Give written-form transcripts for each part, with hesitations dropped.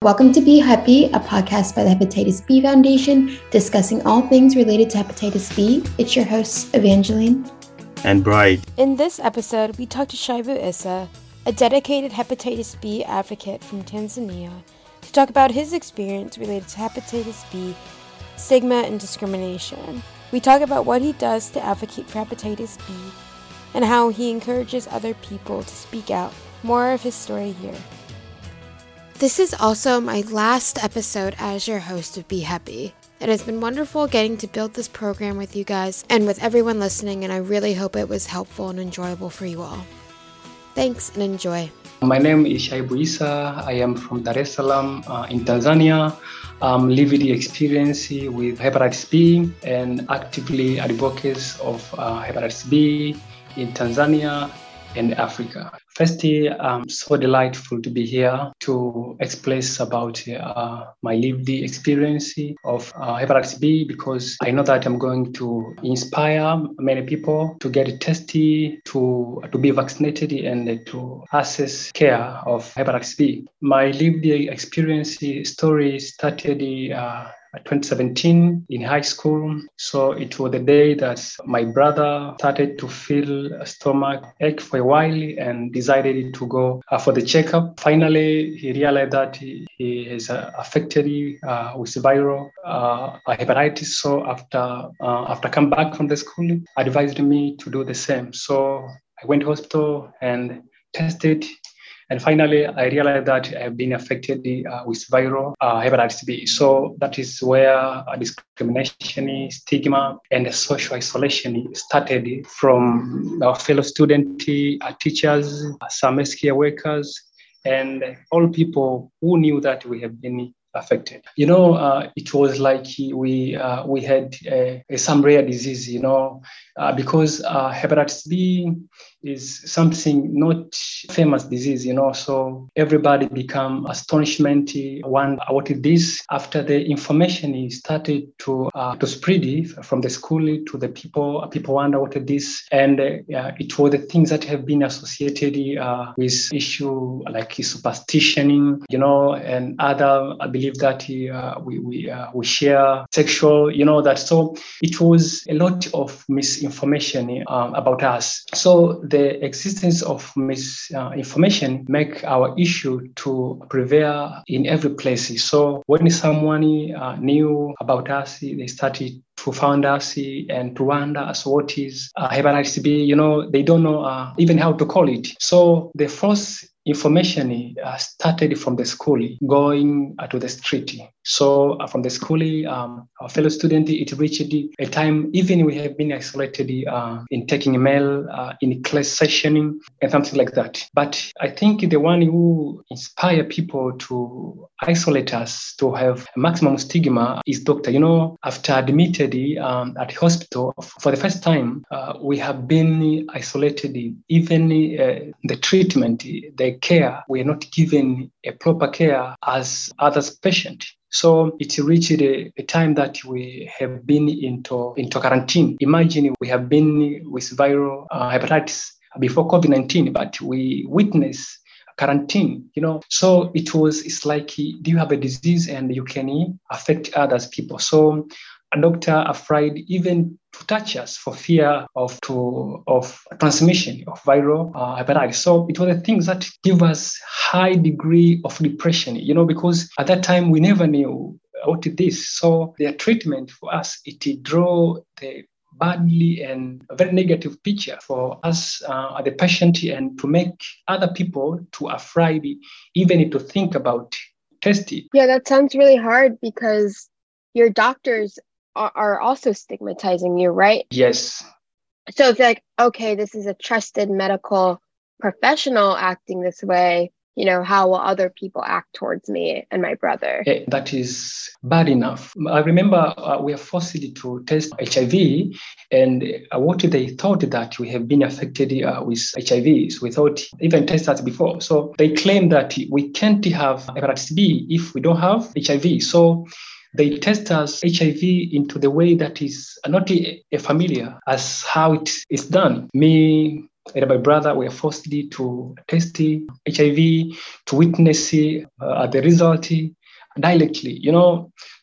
Welcome to Be Happy, a podcast by the Hepatitis B Foundation, discussing all things related to hepatitis B. It's your hosts, Evangeline and Bride. In this episode, we talk to Shaibu Issa, a dedicated hepatitis B advocate from Tanzania, to talk about his experience related to hepatitis B, stigma, and discrimination. We talk about what he does to advocate for hepatitis B and how he encourages other people to speak out. More of his story here. This is also my last episode as your host of Be Happy. It has been wonderful getting to build this program with you guys and with everyone listening, and I really hope it was helpful and enjoyable for you all. Thanks and enjoy. My name is Shaibu Issa. I am from Dar es Salaam in Tanzania. I'm living the experience with hepatitis B and actively advocates of hepatitis B in Tanzania and Africa. Firstly, I'm so delightful to be here to express about my lived experience of hepatitis B, because I know that I'm going to inspire many people to get tested, to be vaccinated, and to access care of hepatitis B. My lived experience story started 2017 in high school. So it was the day that my brother started to feel a stomach ache for a while and decided to go for the checkup. Finally, he realized that he is affected with viral hepatitis. So after come back from the school, advised me to do the same. So I went to hospital and tested. And finally, I realized that I've been affected with viral hepatitis B. So that is where discrimination, stigma, and social isolation started from our fellow students, teachers, some healthcare workers, and all people who knew that we have been affected. You know, it was like we had some rare disease, you know, because hepatitis B is something not famous disease, you know, so everybody become astonishment one what is this after the information started to spread from the school to the people wonder what is this, and it was the things that have been associated with issue like superstition, you know, and other believe that we share sexual, you know, that. So it was a lot of misinformation about us. So the existence of misinformation make our issue to prevail in every place. So when someone knew about us, they started to found us and to wonder as what is hepatitis B. You know, they don't know even how to call it. So the first information started from the school, going to the street. So from the school, our fellow students, it reached a time even we have been isolated in taking mail, in class session, and something like that. But I think the one who inspire people to isolate us, to have maximum stigma, is doctor. You know, after admitted at hospital for the first time, we have been isolated. Even the treatment, the care, we are not given a proper care as others patients. So it reached a time that we have been into quarantine. Imagine we have been with viral hepatitis before COVID-19, but we witness quarantine, you know. So it's like, do you have a disease and you can affect others people? So a doctor afraid even to touch us for fear of transmission of viral hepatitis. So it was the things that give us high degree of depression, you know, because at that time we never knew what it is. So their treatment for us, it draw the badly and a very negative picture for us, the patient, and to make other people to afraid even to think about testing. Yeah, that sounds really hard because your doctors are also stigmatizing you, right? Yes. So it's like, okay, this is a trusted medical professional acting this way. You know, how will other people act towards me and my brother? Yeah, that is bad enough. I remember we are forced to test HIV, and what they thought that we have been affected with HIV without even testing us before. So they claim that we can't have hepatitis B if we don't have HIV. So they test us HIV into the way that is not familiar as how it is done. Me and my brother were forced to test HIV, to witness the result directly,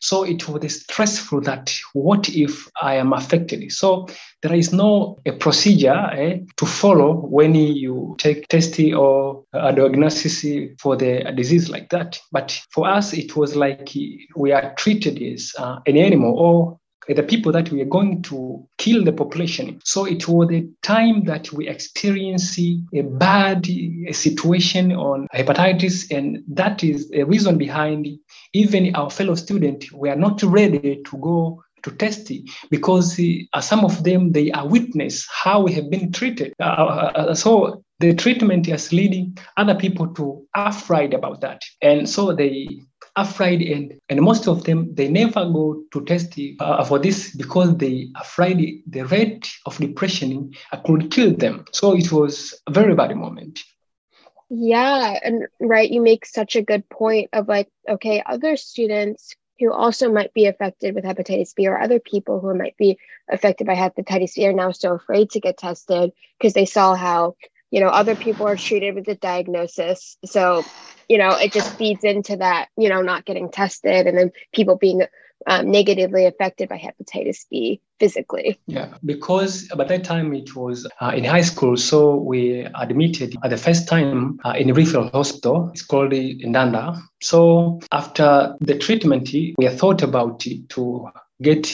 So it was stressful that what if I am affected? So there is no a procedure to follow when you take test or a diagnosis for the disease like that. But for us, it was like we are treated as an animal or the people that we are going to kill the population. So it was a time that we experienced a bad situation on hepatitis, and that is a reason behind even our fellow students were not ready to go to test because some of them, they are witness how we have been treated. So the treatment is leading other people to afraid about that. And so they afraid, and most of them, they never go to test for this because they afraid the rate of depression could kill them. So it was a very bad moment. Yeah, and right, you make such a good point of like, okay, other students who also might be affected with hepatitis B or other people who might be affected by hepatitis B are now so afraid to get tested because they saw how, other people are treated with the diagnosis. So, it just feeds into that, not getting tested and then people being negatively affected by hepatitis B physically. Yeah, because by that time it was in high school. So we admitted at the first time in a referral hospital. It's called Indanda. So after the treatment, we thought about it to get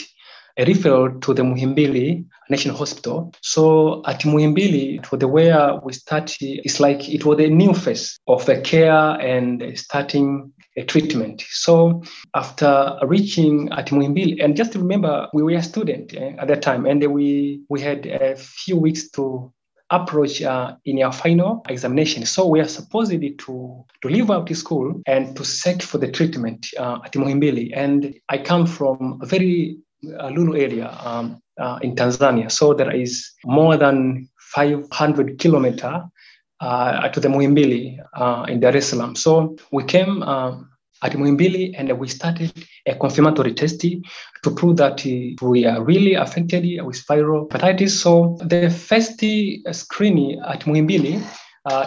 a referral to the Muhimbili National Hospital. So at Muhimbili, for the way we started, it's like it was a new phase of the care and starting a treatment. So after reaching at Muhimbili, and just remember, we were a student at that time, and we had a few weeks to approach in our final examination. So we are supposed to leave out the school and to search for the treatment at Muhimbili. And I come from a very Lulu area in Tanzania. So there is more than 500 kilometers to the Muhimbili in Dar es Salaam. So we came at Muhimbili and we started a confirmatory test to prove that we are really affected with viral hepatitis. So the first screening at Muhimbili,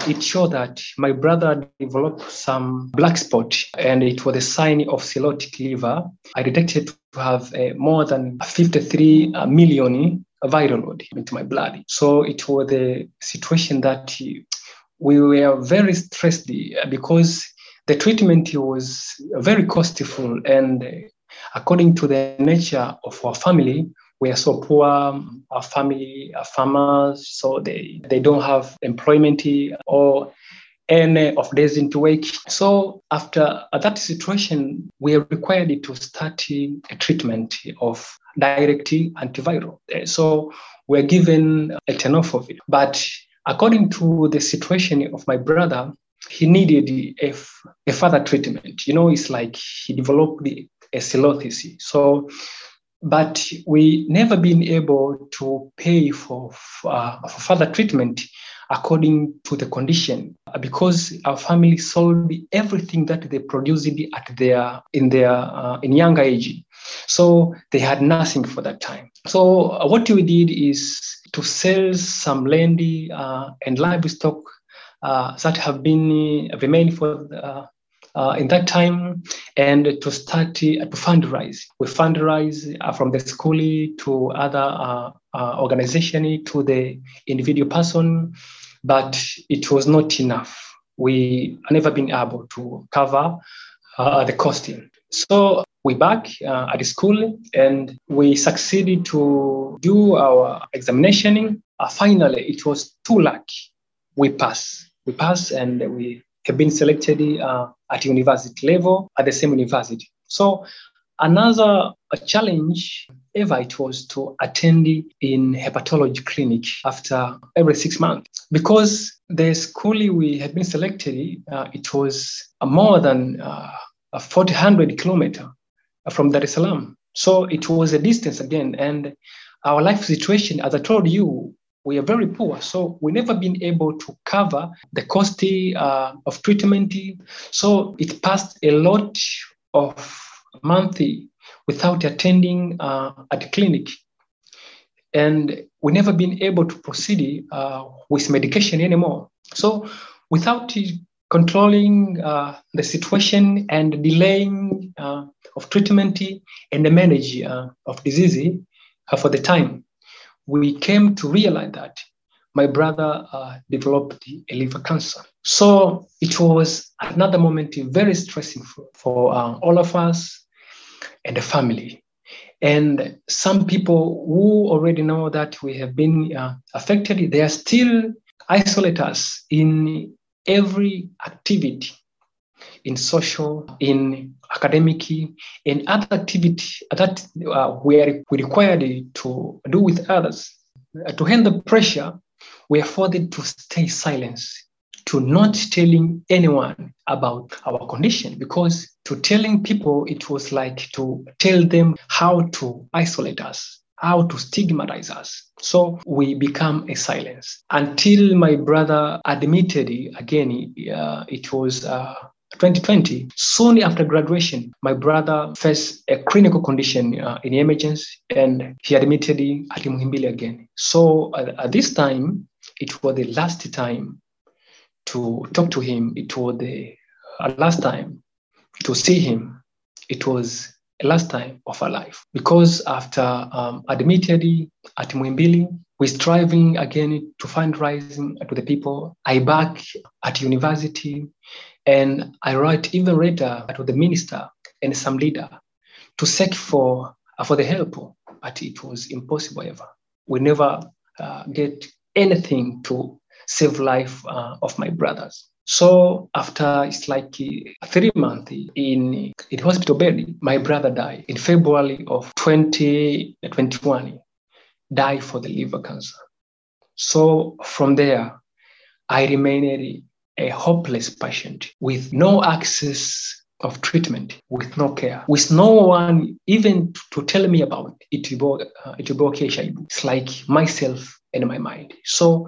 it showed that my brother developed some black spot, and it was a sign of cirrhotic liver. I detected to have more than 53 million viral load into my blood. So it was a situation that we were very stressed because the treatment was very costful, and according to the nature of our family, we are so poor, our family are farmers, so they don't have employment or any of days into work. So after that situation, we are required to start a treatment of direct antiviral. So we're given tenofovir. But according to the situation of my brother, he needed a further treatment. It's like he developed a cirrhosis. But we never been able to pay for further treatment according to the condition because our family sold everything that they produced in younger age. So they had nothing for that time. So what we did is to sell some land and livestock that have been remained for in that time, and to start to fundraise. We fundraise from the school to other organization to the individual person, but it was not enough. We never been able to cover the costing. So we back at the school and we succeeded to do our examination. Finally, it was 2 lakh. We pass, and we have been selected at university level, at the same university. So another challenge ever it was to attend in hepatology clinic after every 6 months, because the school we had been selected, it was more than 400 kilometers from Dar es Salaam. So it was a distance again. And our life situation, as I told you, we are very poor, so we never been able to cover the cost of treatment. So it passed a lot of months without attending at the clinic. and we never been able to proceed with medication anymore. So without controlling the situation and delaying of treatment and the manage of disease for the time, we came to realize that my brother developed a liver cancer. So it was another moment very stressing for all of us and the family. And some people who already know that we have been affected, they are still isolate us in every activity, in social, in academic, and other activity that we required to do with others. To handle pressure, we are forced to stay silent, to not telling anyone about our condition, because to telling people, it was like to tell them how to isolate us, how to stigmatize us. So we become a silence. Until my brother admitted again, it was 2020. Soon after graduation, my brother faced a clinical condition in emergency, and he admitted at Muhimbili again. So at this time, it was the last time to talk to him. It was the last time to see him. It was the last time of our life. Because after admitted at Muhimbili, we're striving again to fundraise to the people. I back at university, and I write even later to the minister and some leader to seek for the help, but it was impossible ever. We never get anything to save life of my brothers. So after it's like 3 months in hospital bed, my brother died in February of 2021, died for the liver cancer. So from there, I remained a hopeless patient with no access of treatment, with no care, with no one even to tell me about it. It will be okay, Shaibu. It's like myself and my mind. So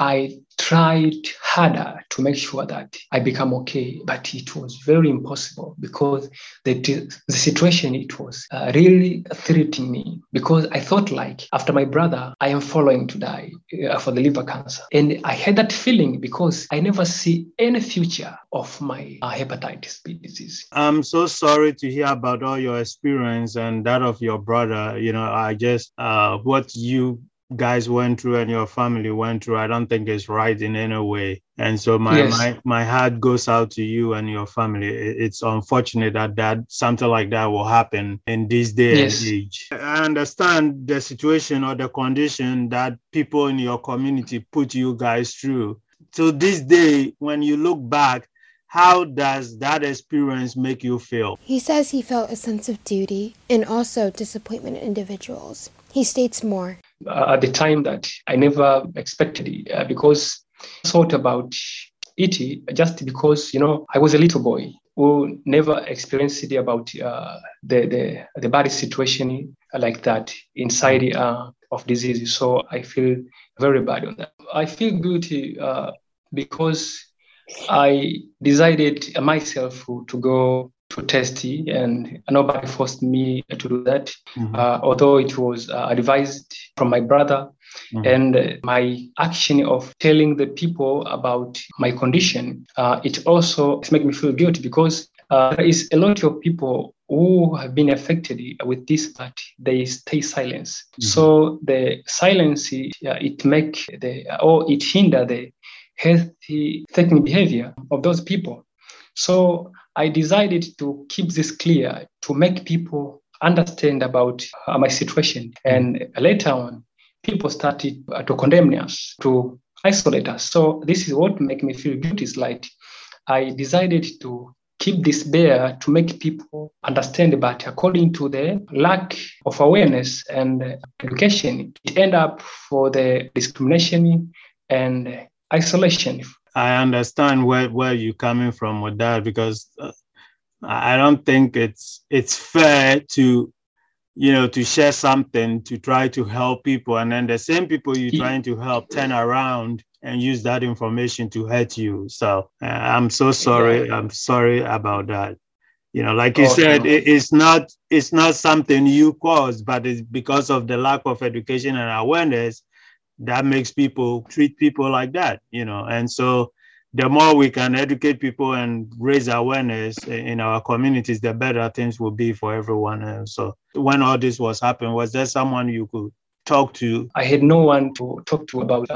I tried harder to make sure that I become okay, but it was very impossible because the situation, it was really threatening me, because I thought like after my brother, I am following to die for the liver cancer. And I had that feeling because I never see any future of my hepatitis B disease. I'm so sorry to hear about all your experience and that of your brother. You know, I just, what you guys went through and your family went through, I don't think it's right in any way. And so my heart goes out to you and your family. It's unfortunate that something like that will happen in this day and age. I understand the situation or the condition that people in your community put you guys through. To this day, when you look back, how does that experience make you feel? He says he felt a sense of duty and also disappointment in individuals. He states more. At the time that I never expected it, because I thought about it just because, you know, I was a little boy who never experienced it about the bad situation like that inside of disease. So I feel very bad on that. I feel guilty because I decided myself to go to test, and nobody forced me to do that, although it was advised from my brother. And my action of telling the people about my condition, it also makes me feel guilty because there is a lot of people who have been affected with this, but they stay silent. So the silence, it hinder the healthy thinking behavior of those people. So I decided to keep this clear to make people understand about my situation. And later on, people started to condemn us, to isolate us. So this is what made me feel guilty. It's like I decided to keep this bare to make people understand, but according to the lack of awareness and education, it ended up for the discrimination and isolation. I understand where you're coming from with that, because I don't think it's fair to, you know, to share something, to try to help people. And then the same people you're trying to help turn around and use that information to hurt you. So I'm so sorry. I'm sorry about that. You know, like you said, it's not something you cause, but it's because of the lack of education and awareness that makes people treat people like that, you know. And so the more we can educate people and raise awareness in our communities, the better things will be for everyone. And so when all this was happening, was there someone you could talk to? I had no one to talk to about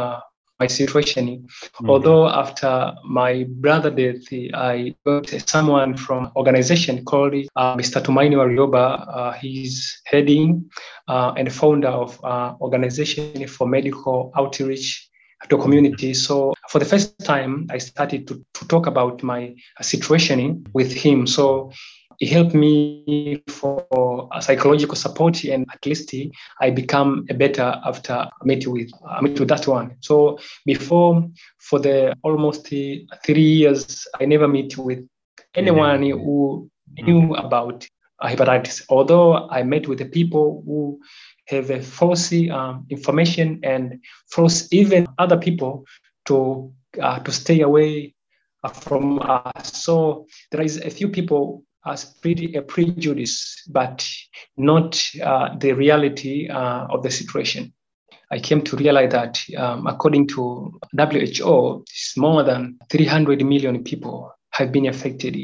my situation. Mm-hmm. Although after my brother death, I got someone from an organization called Mr. Tumainu Aryoba. He's heading and founder of an organization for medical outreach to community. So for the first time, I started to talk about my situation with him. So he helped me for psychological support, and at least I become better after I met with that one. So before, for the almost 3 years, I never met with anyone who knew about hepatitis. Although I met with the people who have a false information and force even other people to stay away from us. So there is a few people as pretty a prejudice, but not the reality of the situation. I came to realize that according to WHO, it's more than 300 million people have been affected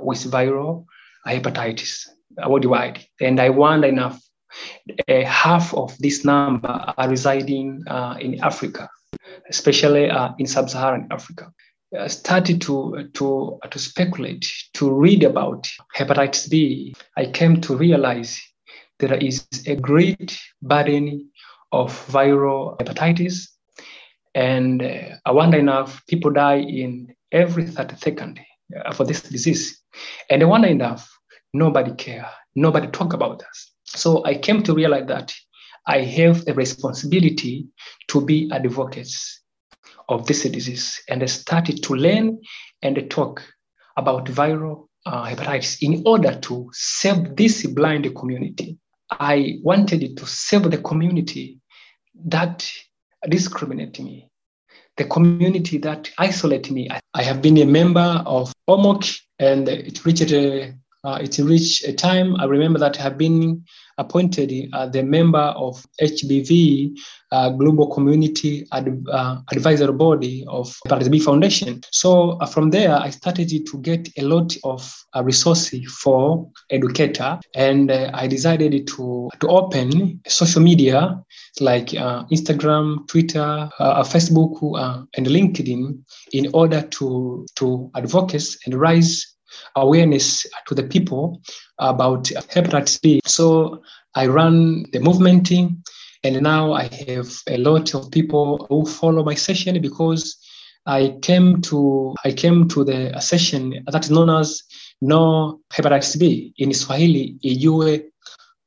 with viral hepatitis worldwide. And I wonder enough, half of this number are residing in Africa, especially in sub-Saharan Africa. I started to speculate, to read about hepatitis B. I came to realize there is a great burden of viral hepatitis, and I wonder enough, people die in every 30 seconds for this disease, and I wonder enough, nobody care, nobody talk about this. So I came to realize that I have a responsibility to be advocates of this disease, and I started to learn and talk about viral hepatitis in order to save this blind community. I wanted to save the community that discriminates me, the community that isolates me. I have been a member of OMOC, and it reached a time. I remember that I have been appointed the member of HBV Global Community Advisory Body of Hepatitis B Foundation. So from there, I started to get a lot of resources for educator, and I decided to open social media like Instagram, Twitter, Facebook, and LinkedIn in order to advocate and raise awareness to the people about hepatitis B. So I run the movement, and now I have a lot of people who follow my session, because I came to the session that is known as No Hepatitis B, in Swahili Ijue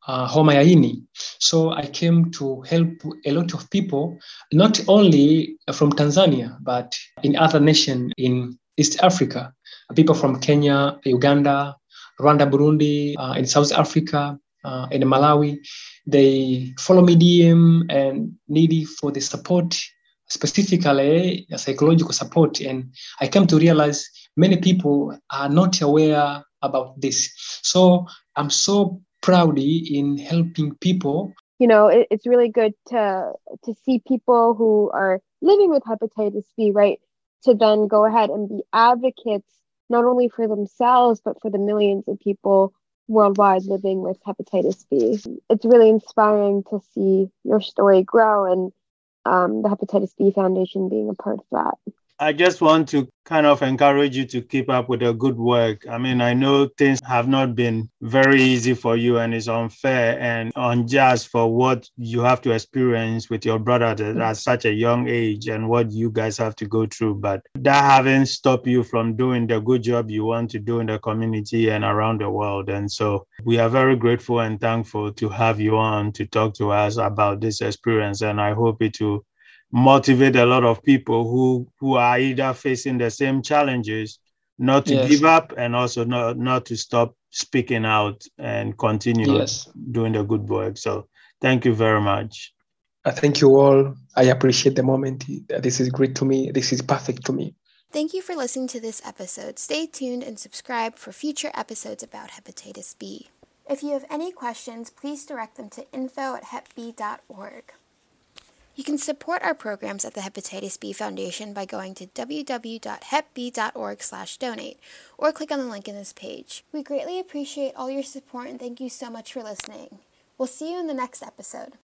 Homa ya Ini. So I came to help a lot of people, not only from Tanzania, but in other nations in East Africa. People from Kenya, Uganda, Rwanda, Burundi, and South Africa, and Malawi. They follow me DM and needy for the support, specifically psychological support. And I came to realize many people are not aware about this. So I'm so proud in helping people. You know, it's really good to see people who are living with hepatitis B, right? To then go ahead and be advocates, not only for themselves, but for the millions of people worldwide living with hepatitis B. It's really inspiring to see your story grow, and the Hepatitis B Foundation being a part of that. I just want to kind of encourage you to keep up with the good work. I mean, I know things have not been very easy for you, and it's unfair and unjust for what you have to experience with your brother at such a young age and what you guys have to go through. But that hasn't stopped you from doing the good job you want to do in the community and around the world. And so we are very grateful and thankful to have you on to talk to us about this experience. And I hope it will motivate a lot of people who are either facing the same challenges, not to give up, and also not to stop speaking out and continue doing the good work. So thank you very much. I thank you all. I appreciate the moment. This is great to me. This is perfect to me. Thank you for listening to this episode. Stay tuned and subscribe for future episodes about hepatitis B. If you have any questions, please direct them to info@hepb.org. You can support our programs at the Hepatitis B Foundation by going to www.hepb.org/donate or click on the link in this page. We greatly appreciate all your support and thank you so much for listening. We'll see you in the next episode.